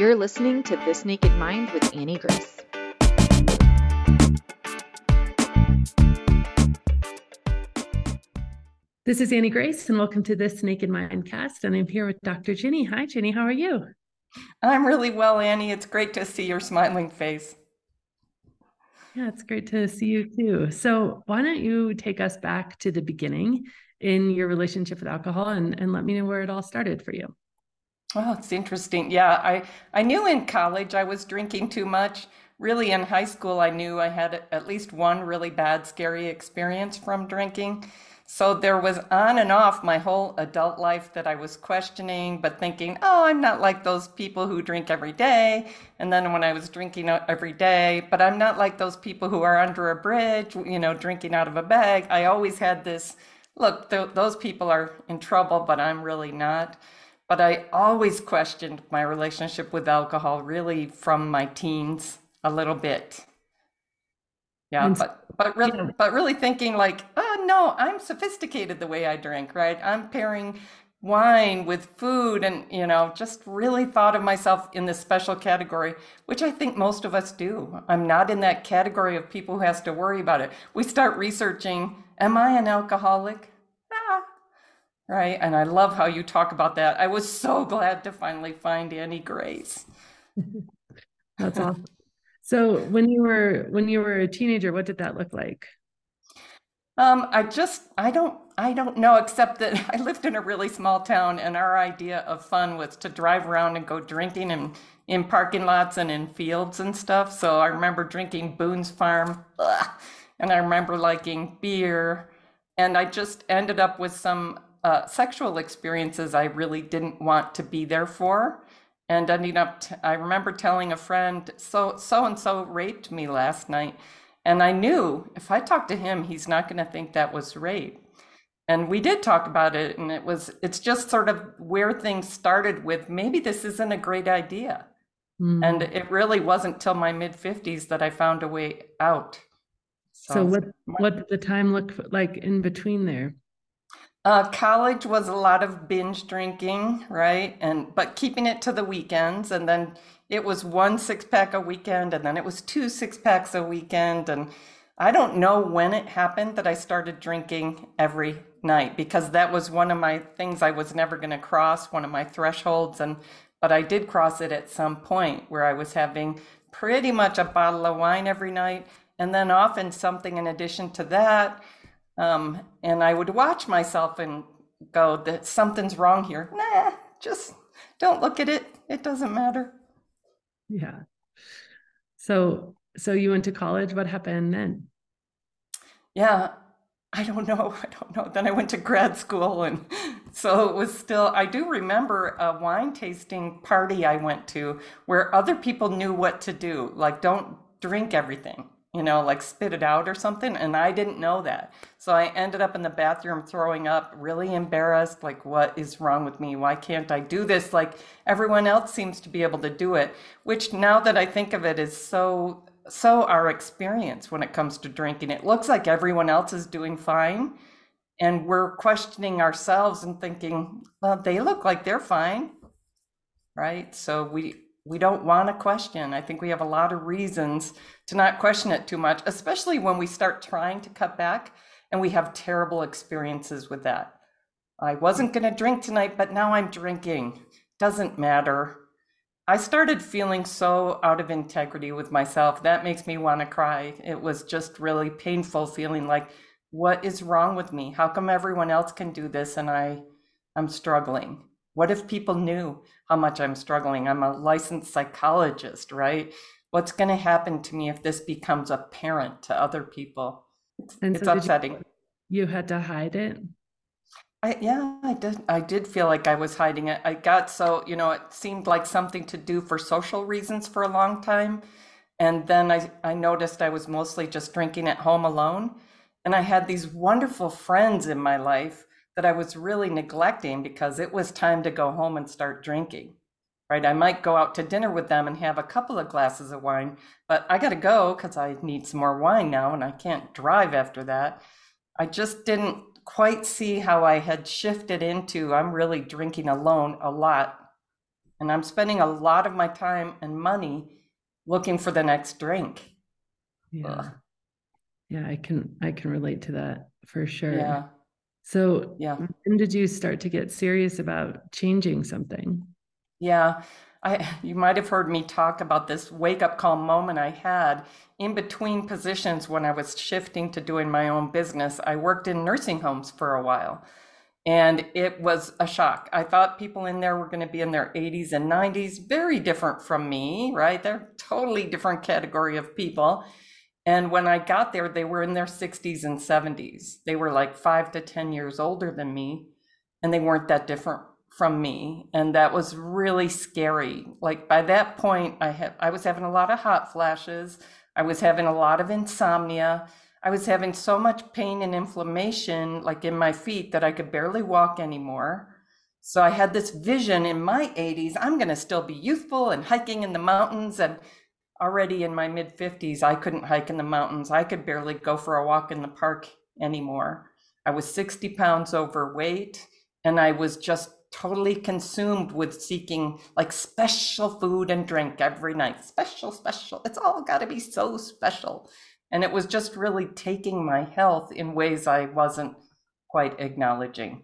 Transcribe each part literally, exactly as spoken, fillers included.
You're listening to This Naked Mind with Annie Grace. This is Annie Grace, and welcome to This Naked Mindcast, and I'm here with Doctor Ginny. Hi, Ginny. How are you? I'm really well, Annie. It's great to see your smiling face. Yeah, it's great to see you too. So why don't you take us back to the beginning in your relationship with alcohol and, and let me know where it all started for you. Oh, it's interesting. Yeah, I, I knew in college I was drinking too much. Really, in high school, I knew I had at least one really bad, scary experience from drinking. So there was on and off my whole adult life that I was questioning, but thinking, oh, I'm not like those people who drink every day. And then when I was drinking every day, but I'm not like those people who are under a bridge, you know, drinking out of a bag. I always had this, look, th- those people are in trouble, but I'm really not. But I always questioned my relationship with alcohol, really from my teens a little bit. Yeah, but but really, but really thinking like, oh, no, I'm sophisticated the way I drink, right? I'm pairing wine with food and, you know, just really thought of myself in this special category, which I think most of us do. I'm not in that category of people who has to worry about it. We start researching, am I an alcoholic? Ah, right. And I love how you talk about that. I was so glad to finally find Annie Grace. That's awesome. So when you were when you were a teenager, what did that look like? Um, I just I don't I don't know, except that I lived in a really small town, and our idea of fun was to drive around and go drinking and in parking lots and in fields and stuff. So I remember drinking Boone's Farm, ugh, and I remember liking beer, and I just ended up with some uh, sexual experiences I really didn't want to be there for. And ending up, t- I remember telling a friend, so so and so raped me last night. And I knew if I talk to him, he's not going to think that was rape. And we did talk about it. And it was, it's just sort of where things started with, maybe this isn't a great idea. Mm. And it really wasn't till my mid fifties that I found a way out. So, so what, what did the time look like in between there? Uh, college was a lot of binge drinking, right? And but keeping it to the weekends, and then it was one six pack a weekend, and then it was two six packs a weekend. And I don't know when it happened that I started drinking every night, because that was one of my things I was never going to cross, one of my thresholds. And but I did cross it at some point where I was having pretty much a bottle of wine every night, and then often something in addition to that. Um, and I would watch myself and go, that something's wrong here. Nah, just don't look at it. It doesn't matter. Yeah. So, so you went to college. What happened then? Yeah, I don't know. I don't know. Then I went to grad school. And so it was still, I do remember a wine tasting party I went to where other people knew what to do. Like, don't drink everything, you know, like spit it out or something. And I didn't know that. So I ended up in the bathroom throwing up, really embarrassed, like, what is wrong with me? Why can't I do this? Like, everyone else seems to be able to do it, which now that I think of it is so, so our experience when it comes to drinking. It looks like everyone else is doing fine. And we're questioning ourselves and thinking, well, they look like they're fine, right? So we We don't want to question. I think we have a lot of reasons to not question it too much, especially when we start trying to cut back and we have terrible experiences with that. I wasn't going to drink tonight, but now I'm drinking. Doesn't matter. I started feeling so out of integrity with myself. That makes me want to cry. It was just really painful feeling like, what is wrong with me? How come everyone else can do this and I, I'm struggling? What if people knew how much I'm struggling? I'm a licensed psychologist, right? What's going to happen to me if this becomes apparent to other people? And it's so upsetting. You, you had to hide it? I, yeah, I did. I did feel like I was hiding it. I got so, you know, it seemed like something to do for social reasons for a long time. And then I, I noticed I was mostly just drinking at home alone. And I had these wonderful friends in my life that I was really neglecting because it was time to go home and start drinking, right? I might go out to dinner with them and have a couple of glasses of wine, but I got to go because I need some more wine now and I can't drive after that. I just didn't quite see how I had shifted into, I'm really drinking alone a lot And I'm spending a lot of my time and money looking for the next drink. Yeah. Ugh. Yeah, I can, I can relate to that for sure. Yeah. So yeah. When did you start to get serious about changing something? Yeah. I, you might have heard me talk about this wake-up call moment I had in between positions when I was shifting to doing my own business. I worked in nursing homes for a while, and it was a shock. I thought people in there were going to be in their eighties and nineties, very different from me, right? They're totally different category of people. And when I got there, they were in their sixties and seventies. They were like five to ten years older than me, and they weren't that different from me. And that was really scary. Like by that point, I had I was having a lot of hot flashes. I was having a lot of insomnia. I was having so much pain and inflammation, like in my feet, that I could barely walk anymore. So I had this vision in my eighties, I'm going to still be youthful and hiking in the mountains. And already in my mid fifties, I couldn't hike in the mountains. I could barely go for a walk in the park anymore. I was sixty pounds overweight, and I was just totally consumed with seeking like special food and drink every night. Special, special. It's all got to be so special. And it was just really taking my health in ways I wasn't quite acknowledging.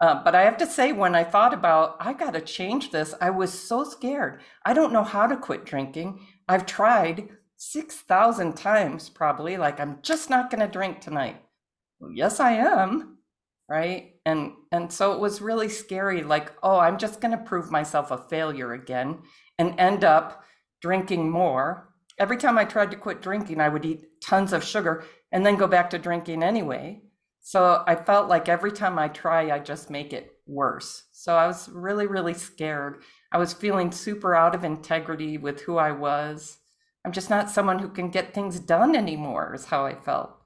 Uh, but I have to say, when I thought about, I got to change this, I was so scared. I don't know how to quit drinking. I've tried six thousand times probably, like, I'm just not going to drink tonight. Well, yes, I am. Right. And and so it was really scary, like, oh, I'm just going to prove myself a failure again and end up drinking more. Every time I tried to quit drinking, I would eat tons of sugar and then go back to drinking anyway. So I felt like every time I try, I just make it worse. So I was really, really scared. I was feeling super out of integrity with who I was. I'm just not someone who can get things done anymore, is how I felt.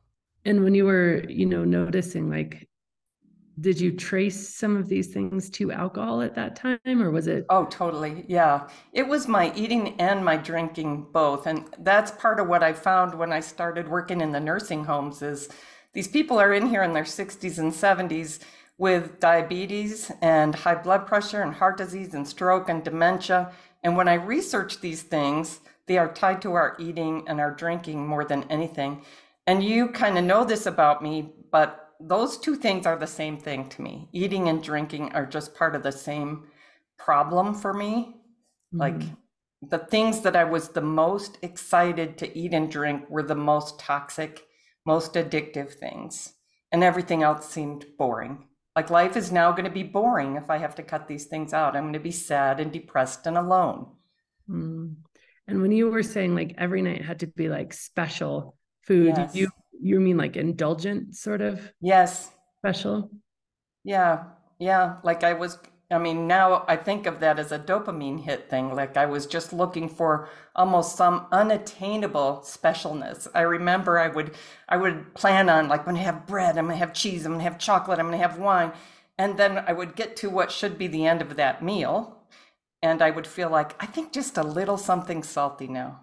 And when you were, you know, noticing, like, did you trace some of these things to alcohol at that time, or was it? Oh, totally. Yeah. It was my eating and my drinking both. And that's part of what I found when I started working in the nursing homes is these people are in here in their sixties and seventies with diabetes and high blood pressure and heart disease and stroke and dementia. And when I researched these things, they are tied to our eating and our drinking more than anything. And you kind of know this about me, but those two things are the same thing to me. Eating and drinking are just part of the same problem for me. Mm-hmm. Like the things that I was the most excited to eat and drink were the most toxic, most addictive things. And everything else seemed boring. Like life is now going to be boring if I have to cut these things out. I'm going to be sad and depressed and alone. Mm-hmm. And when you were saying like every night had to be like special food, yes. you You mean like indulgent sort of? Yes. Special? Yeah. Yeah. Like I was, I mean, now I think of that as a dopamine hit thing. Like I was just looking for almost some unattainable specialness. I remember I would, I would plan on like, I'm going to have bread, I'm going to have cheese, I'm going to have chocolate, I'm going to have wine. And then I would get to what should be the end of that meal. And I would feel like, I think just a little something salty now.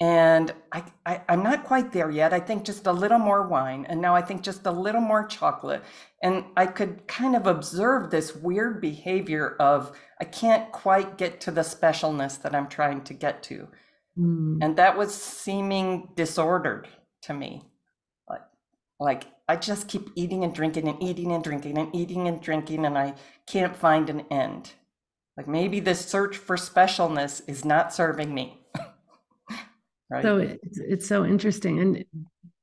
And I, I, I'm not quite there yet. I think just a little more wine. And now I think just a little more chocolate. And I could kind of observe this weird behavior of, I can't quite get to the specialness that I'm trying to get to. Mm. And that was seeming disordered to me. Like, like I just keep eating and drinking and eating and drinking and eating and drinking, and I can't find an end. Like maybe this search for specialness is not serving me. Right. So it's, it's so interesting. And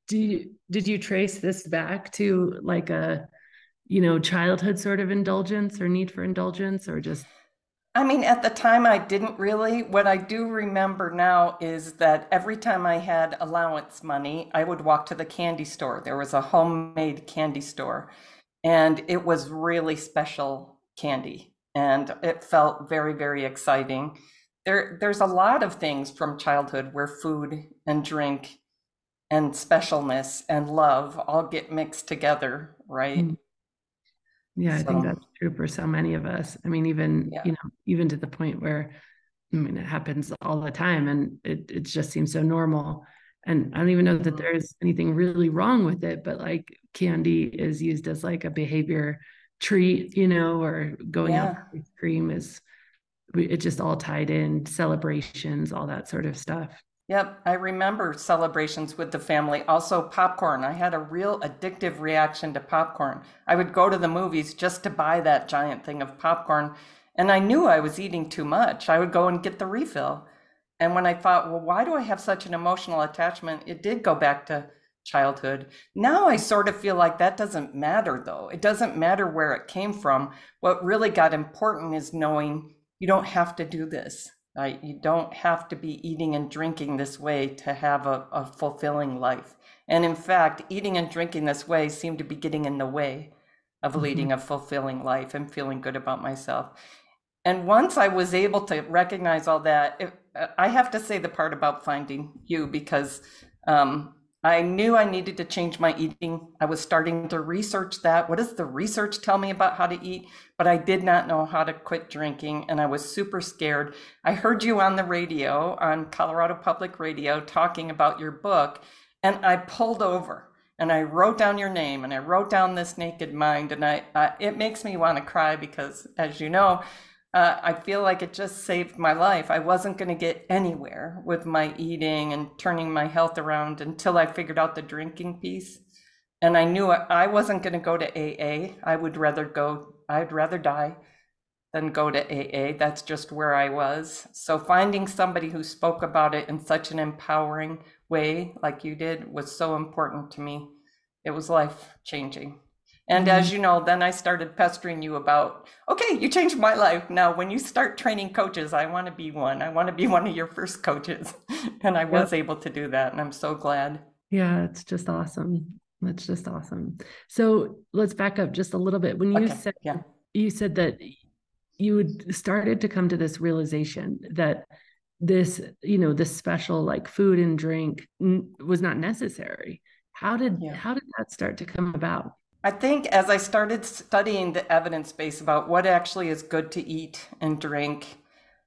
do you, did you trace this back to like a, you know, childhood sort of indulgence or need for indulgence or just? I mean, at the time I didn't really. What I do remember now is that every time I had allowance money, I would walk to the candy store. There was a homemade candy store, and it was really special candy, and it felt very, very exciting. There, there's a lot of things from childhood where food and drink and specialness and love all get mixed together, right? Yeah, so, I think that's true for so many of us. I mean, even, yeah. you know, even to the point where, I mean, it happens all the time, and it, it just seems so normal. And I don't even know that there's anything really wrong with it, but like candy is used as like a behavior treat, you know, or going yeah. out for ice cream is we, it just all tied in, celebrations, all that sort of stuff. Yep. I remember celebrations with the family. Also popcorn. I had a real addictive reaction to popcorn. I would go to the movies just to buy that giant thing of popcorn. And I knew I was eating too much. I would go and get the refill. And when I thought, well, why do I have such an emotional attachment? It did go back to childhood. Now I sort of feel like that doesn't matter though. It doesn't matter where it came from. What really got important is knowing you don't have to do this. Right? You don't have to be eating and drinking this way to have a, a fulfilling life. And in fact, eating and drinking this way seem to be getting in the way of mm-hmm. leading a fulfilling life and feeling good about myself. And once I was able to recognize all that, it, I have to say the part about finding you, because um, I knew I needed to change my eating. I was starting to research that. What does the research tell me about how to eat? But I did not know how to quit drinking, and I was super scared. I heard you on the radio, on Colorado Public Radio, talking about your book, and I pulled over and I wrote down your name and I wrote down This Naked Mind, and I, I it makes me want to cry because, as you know, Uh, I feel like it just saved my life. I wasn't going to get anywhere with my eating and turning my health around until I figured out the drinking piece. And I knew I wasn't going to go to A A. I would rather go, I'd rather die than go to A A. That's just where I was. So finding somebody who spoke about it in such an empowering way, like you did, was so important to me. It was life-changing. And as you know, then I started pestering you about, okay, you changed my life. Now, when you start training coaches, I want to be one. I want to be one of your first coaches. And I yep. was able to do that. And I'm so glad. Yeah, it's just awesome. That's just awesome. So let's back up just a little bit. When you okay. said yeah. you said that you had started to come to this realization that this, you know, this special like food and drink n- was not necessary. How did yeah. how did that start to come about? I think as I started studying the evidence base about what actually is good to eat and drink,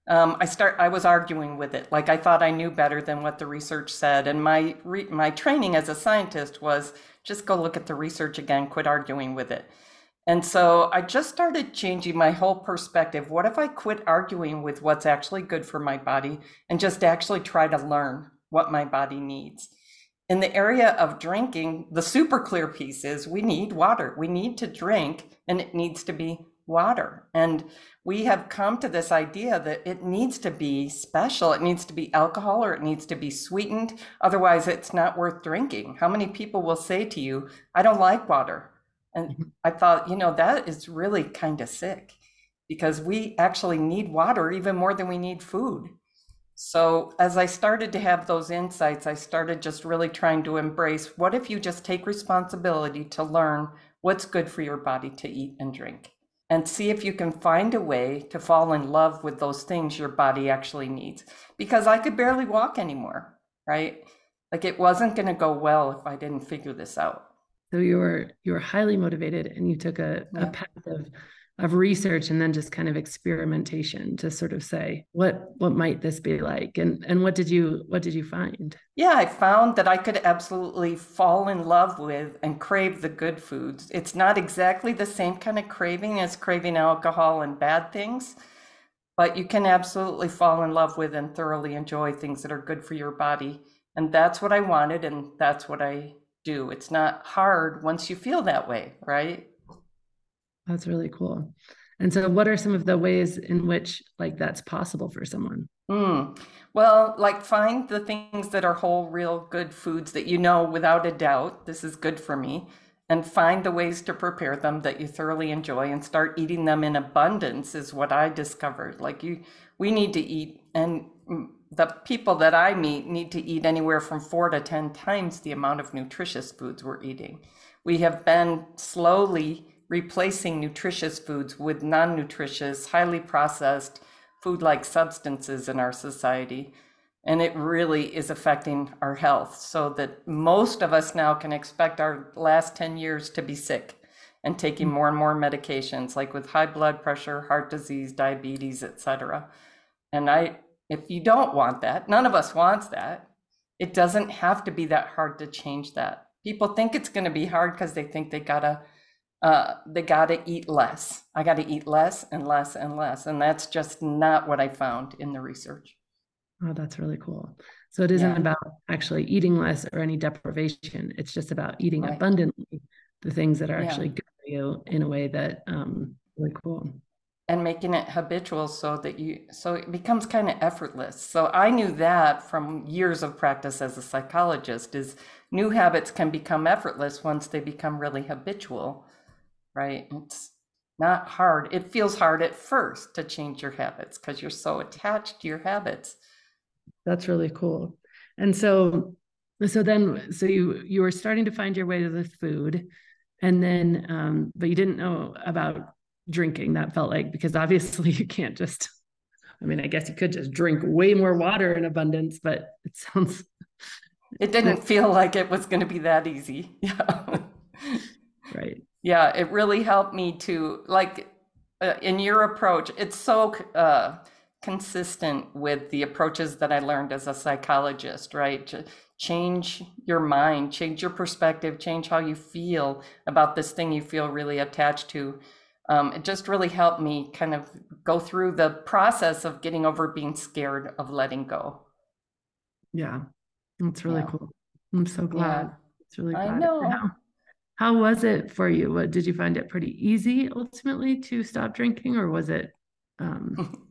um, I start. I was arguing with it. Like I thought I knew better than what the research said. And my re, my training as a scientist was just go look at the research again, quit arguing with it. And so I just started changing my whole perspective. What if I quit arguing with what's actually good for my body and just actually try to learn what my body needs? In the area of drinking, the super clear piece is we need water. We need to drink, and it needs to be water. And we have come to this idea that it needs to be special. It needs to be alcohol, or it needs to be sweetened. Otherwise, it's not worth drinking. How many people will say to you, I don't like water? And I thought, you know, that is really kind of sick, because we actually need water even more than we need food. So as I started to have those insights, I started just really trying to embrace, what if you just take responsibility to learn what's good for your body to eat and drink, and see if you can find a way to fall in love with those things your body actually needs? Because I could barely walk anymore, right? Like it wasn't going to go well if I didn't figure this out. So you were you were highly motivated, and you took a, yeah. a path of of research and then just kind of experimentation to sort of say, what, what might this be like? And, and what did you, what did you find? Yeah, I found that I could absolutely fall in love with and crave the good foods. It's not exactly the same kind of craving as craving alcohol and bad things, but you can absolutely fall in love with and thoroughly enjoy things that are good for your body. And that's what I wanted. And that's what I do. It's not hard once you feel that way, right? That's really cool. And so what are some of the ways in which like that's possible for someone? Mm. Well, like find the things that are whole, real, good foods that you know without a doubt, this is good for me, and find the ways to prepare them that you thoroughly enjoy and start eating them in abundance is what I discovered. Like you, we need to eat, and the people that I meet need to eat anywhere from four to ten times the amount of nutritious foods we're eating. We have been slowly replacing nutritious foods with non-nutritious, highly processed food-like substances in our society. And it really is affecting our health, so that most of us now can expect our last ten years to be sick and taking more and more medications, like with high blood pressure, heart disease, diabetes, et cetera. And I, if you don't want that, none of us wants that. It doesn't have to be that hard to change that. People think it's gonna be hard because they think they gotta uh, they got to eat less. I got to eat less and less and less. And that's just not what I found in the research. Oh, that's really cool. So it isn't yeah. about actually eating less or any deprivation. It's just about eating right. abundantly the things that are yeah. actually good for you in a way that um, really cool. And making it habitual so that you, so it becomes kind of effortless. So I knew that from years of practice as a psychologist is new habits can become effortless once they become really habitual, right? It's not hard. It feels hard at first to change your habits because you're so attached to your habits. That's really cool. And so, so then, so you, you were starting to find your way to the food and then, um, but you didn't know about drinking. That felt like, because obviously you can't just, I mean, I guess you could just drink way more water in abundance, but it sounds. It didn't feel like it was going to be that easy. Yeah. Right. Yeah. It really helped me to like, uh, in your approach, it's so, uh, consistent with the approaches that I learned as a psychologist, right? To change your mind, change your perspective, change how you feel about this thing you feel really attached to. Um, it just really helped me kind of go through the process of getting over being scared of letting go. Yeah, that's really yeah. cool. I'm so glad. Yeah. It's really glad. I know. How, how was it for you? What, did you find it pretty easy ultimately to stop drinking, or was it? Um...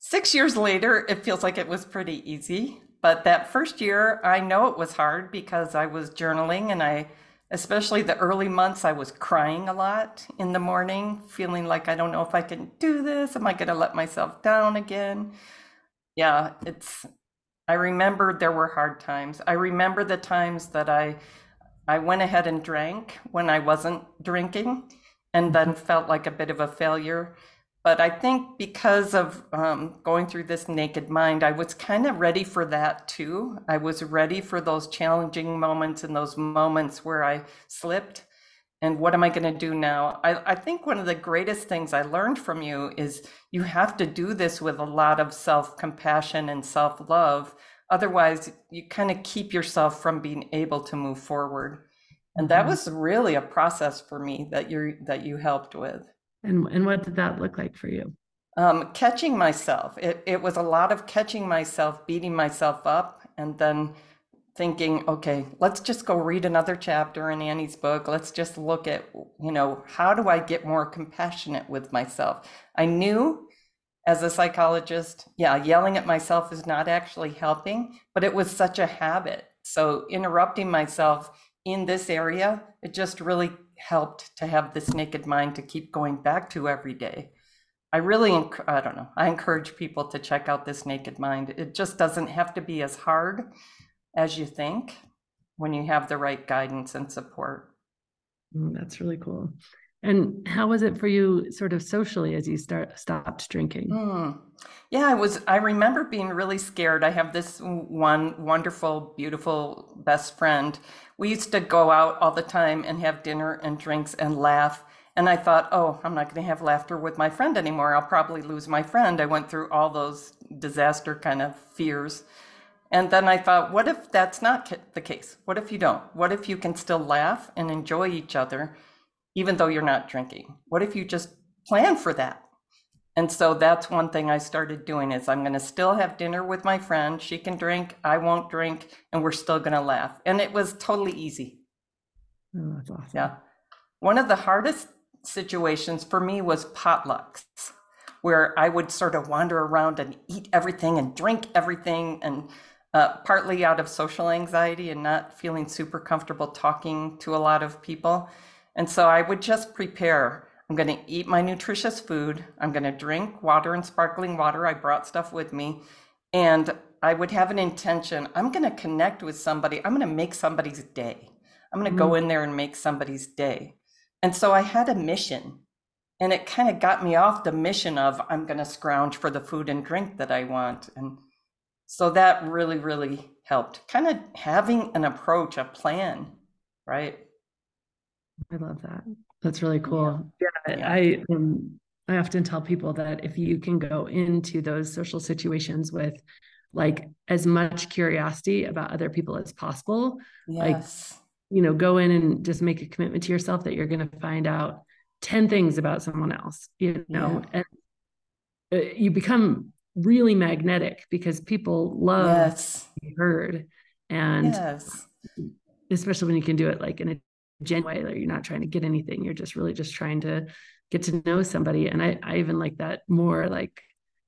Six years later, it feels like it was pretty easy. But that first year, I know it was hard because I was journaling, and I, especially the early months, I was crying a lot in the morning, feeling like, I don't know if I can do this. Am I going to let myself down again? Yeah, it's, I remember there were hard times. I remember the times that I, I went ahead and drank when I wasn't drinking and then felt like a bit of a failure. But I think because of um, going through This Naked Mind, I was kind of ready for that too. I was ready for those challenging moments and those moments where I slipped. And what am I going to do now? I, I think one of the greatest things I learned from you is you have to do this with a lot of self-compassion and self-love. Otherwise, you kind of keep yourself from being able to move forward. And that was really a process for me that you that you helped with. And and what did that look like for you? Um, catching myself. It, it was a lot of catching myself, beating myself up, and then thinking, okay, let's just go read another chapter in Annie's book. Let's just look at, you know, how do I get more compassionate with myself? I knew as a psychologist, yeah, yelling at myself is not actually helping, but it was such a habit. So interrupting myself in this area, it just really helped to have this naked mind to keep going back to every day. I really, enc- I don't know, I encourage people to check out This Naked Mind. It just doesn't have to be as hard as you think when you have the right guidance and support. Mm, that's really cool. And how was it for you sort of socially as you start stopped drinking? Mm. Yeah, I was, I remember being really scared. I have this one wonderful, beautiful best friend. We used to go out all the time and have dinner and drinks and laugh. And I thought, oh, I'm not going to have laughter with my friend anymore. I'll probably lose my friend. I went through all those disaster kind of fears. And then I thought, what if that's not the case? What if you don't? What if you can still laugh and enjoy each other, even though you're not drinking? What if you just plan for that? And so that's one thing I started doing is I'm going to still have dinner with my friend. She can drink, I won't drink, and we're still going to laugh. And it was totally easy. Oh, that's awesome. Yeah. One of the hardest situations for me was potlucks, where I would sort of wander around and eat everything and drink everything, and uh, partly out of social anxiety and not feeling super comfortable talking to a lot of people. And so I would just prepare. I'm going to eat my nutritious food. I'm going to drink water and sparkling water. I brought stuff with me. And I would have an intention. I'm going to connect with somebody. I'm going to make somebody's day. I'm going to mm-hmm. go in there and make somebody's day. And so I had a mission. And it kind of got me off the mission of I'm going to scrounge for the food and drink that I want. And so that really, really helped. Kind of having an approach, a plan, right? I love that. That's really cool. Yeah, yeah. I um, I often tell people that if you can go into those social situations with like as much curiosity about other people as possible, yes. like you know, go in and just make a commitment to yourself that you're going to find out ten things about someone else, you know, yeah. and you become really magnetic because people love yes. to be heard. And yes. especially when you can do it like in a genuine way, or you're not trying to get anything, you're just really just trying to get to know somebody. And I, I even like that more, like,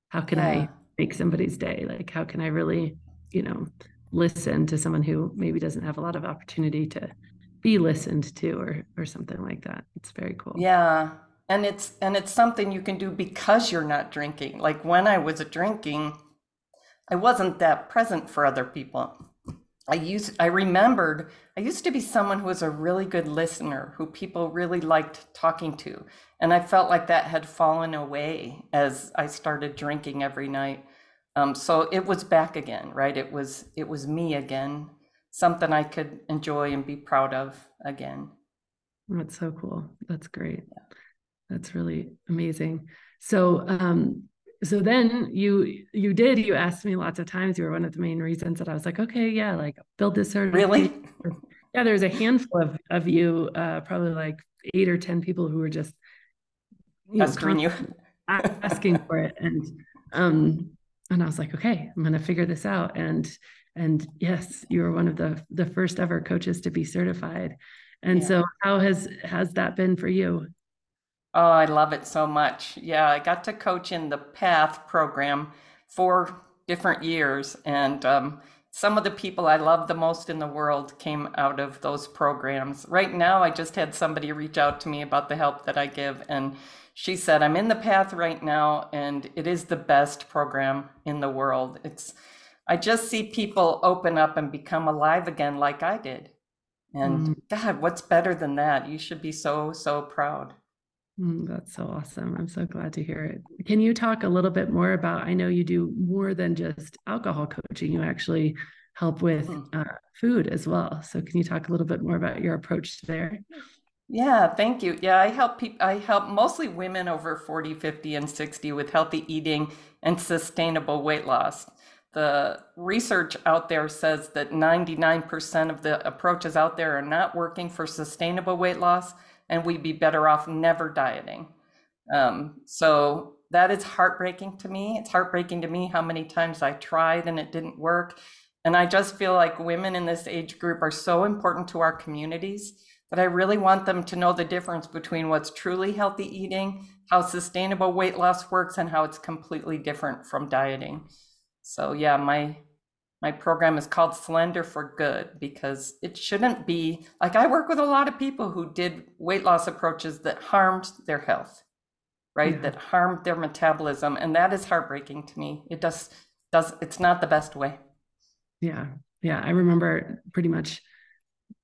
how can yeah. I make somebody's day? Like, how can I really, you know, listen to someone who maybe doesn't have a lot of opportunity to be listened to or, or something like that. It's very cool. Yeah. And it's, and it's something you can do because you're not drinking. Like when I was drinking, I wasn't that present for other people. I used, I remembered, I used to be someone who was a really good listener, who people really liked talking to. And I felt like that had fallen away as I started drinking every night. Um, so it was back again, right? It was, it was me again, something I could enjoy and be proud of again. That's so cool. That's great. Yeah. That's really amazing. So, um, so then you, you did, you asked me lots of times, you were one of the main reasons that I was like, okay, yeah, like build this sort of, really? Yeah, there's a handful of, of you, uh, probably like eight or ten people who were just you asking know, you asking for it. And, um, and I was like, okay, I'm going to figure this out. And, and yes, you were one of the, the first ever coaches to be certified. And yeah. so how has, has that been for you? Oh, I love it so much. Yeah, I got to coach in the PATH program for different years. And um, some of the people I love the most in the world came out of those programs. Right now, I just had somebody reach out to me about the help that I give. And she said, I'm in the PATH right now, and it is the best program in the world. It's, I just see people open up and become alive again like I did. And mm. God, what's better than that? You should be so, so proud. That's so awesome. I'm so glad to hear it. Can you talk a little bit more about, I know you do more than just alcohol coaching, you actually help with uh, food as well. So can you talk a little bit more about your approach there? Yeah, thank you. Yeah, I help people, I help mostly women over forty, fifty, and sixty with healthy eating and sustainable weight loss. The research out there says that ninety-nine percent of the approaches out there are not working for sustainable weight loss. And we'd be better off never dieting. Um, so that is heartbreaking to me. It's heartbreaking to me how many times I tried and it didn't work. And I just feel like women in this age group are so important to our communities that I really want them to know the difference between what's truly healthy eating, how sustainable weight loss works, and how it's completely different from dieting. So yeah, my My program is called Slender for Good because it shouldn't be, like I work with a lot of people who did weight loss approaches that harmed their health, right? Yeah. That harmed their metabolism. And that is heartbreaking to me. It does, does, it's not the best way. Yeah. Yeah. I remember pretty much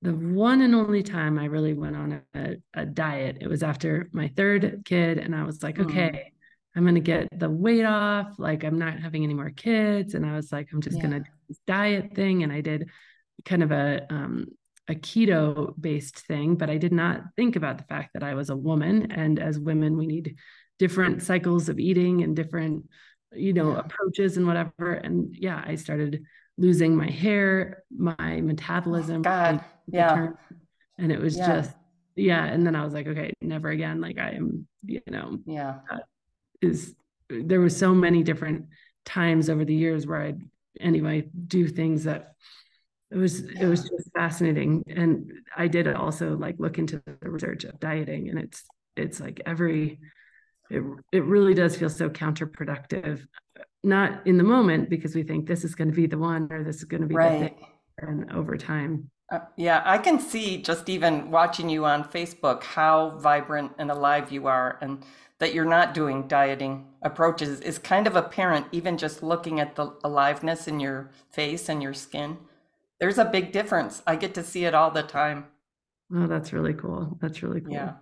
the one and only time I really went on a, a diet. It was after my third kid. And I was like, mm. okay, I'm going to get the weight off. Like I'm not having any more kids. And I was like, I'm just yeah. going to diet thing. And I did kind of a, um, a keto based thing, but I did not think about the fact that I was a woman. And as women, we need different cycles of eating and different, you know, yeah. approaches and whatever. And yeah, I started losing my hair, my metabolism. God, yeah. Return, and it was yeah. just, yeah. And then I was like, okay, never again. Like I am, you know, yeah. Uh, is there were so many different times over the years where I'd, anyway, do things that it was, it was just fascinating. And I did also like look into the research of dieting and it's, it's like every, it, it really does feel so counterproductive, not in the moment because we think this is going to be the one or this is going to be right. the thing. And over time. Uh, yeah. I can see just even watching you on Facebook, how vibrant and alive you are and that you're not doing dieting approaches is kind of apparent, even just looking at the aliveness in your face and your skin. There's a big difference. I get to see it all the time. Oh, that's really cool. That's really cool. Yeah.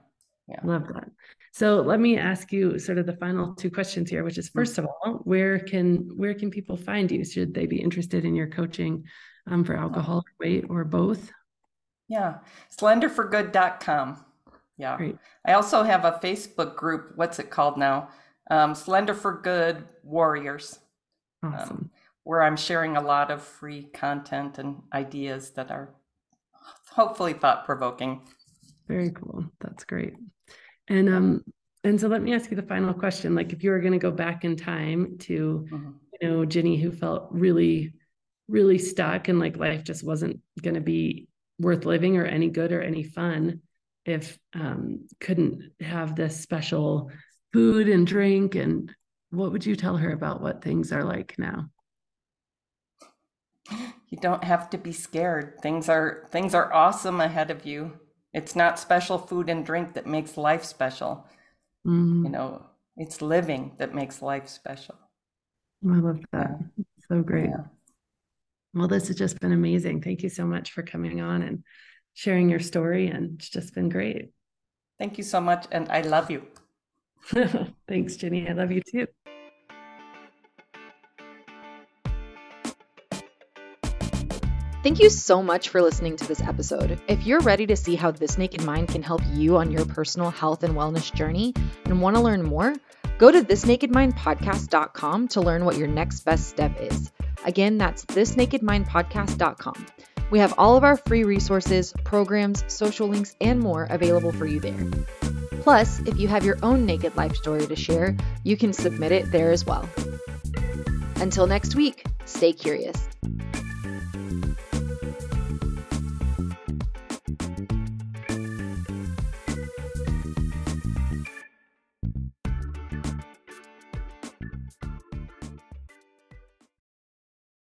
Yeah. Love that. So let me ask you sort of the final two questions here, which is first of all, where can, where can people find you? Should they be interested in your coaching um, for alcohol, weight, or both? Yeah. slender for good dot com. Yeah. Great. I also have a Facebook group. What's it called now? Um, Slender for Good Warriors. Awesome. Um, where I'm sharing a lot of free content and ideas that are hopefully thought-provoking. Very cool. That's great. And um, and so let me ask you the final question. Like, if you were going to go back in time to, mm-hmm. you know, Ginny, who felt really, really stuck and like life just wasn't going to be worth living or any good or any fun if um, couldn't have this special food and drink, and what would you tell her about what things are like now? You don't have to be scared. Things are things are awesome ahead of you. It's not special food and drink that makes life special. Mm-hmm. You know, it's living that makes life special. I love that. It's so great. Yeah. Well, this has just been amazing. Thank you so much for coming on and sharing your story. And it's just been great. Thank you so much. And I love you. Thanks, Ginny. I love you too. Thank you so much for listening to this episode. If you're ready to see how This Naked Mind can help you on your personal health and wellness journey and want to learn more, go to this naked mind podcast dot com to learn what your next best step is. Again, that's this naked mind podcast dot com. We have all of our free resources, programs, social links, and more available for you there. Plus, if you have your own naked life story to share, you can submit it there as well. Until next week, stay curious.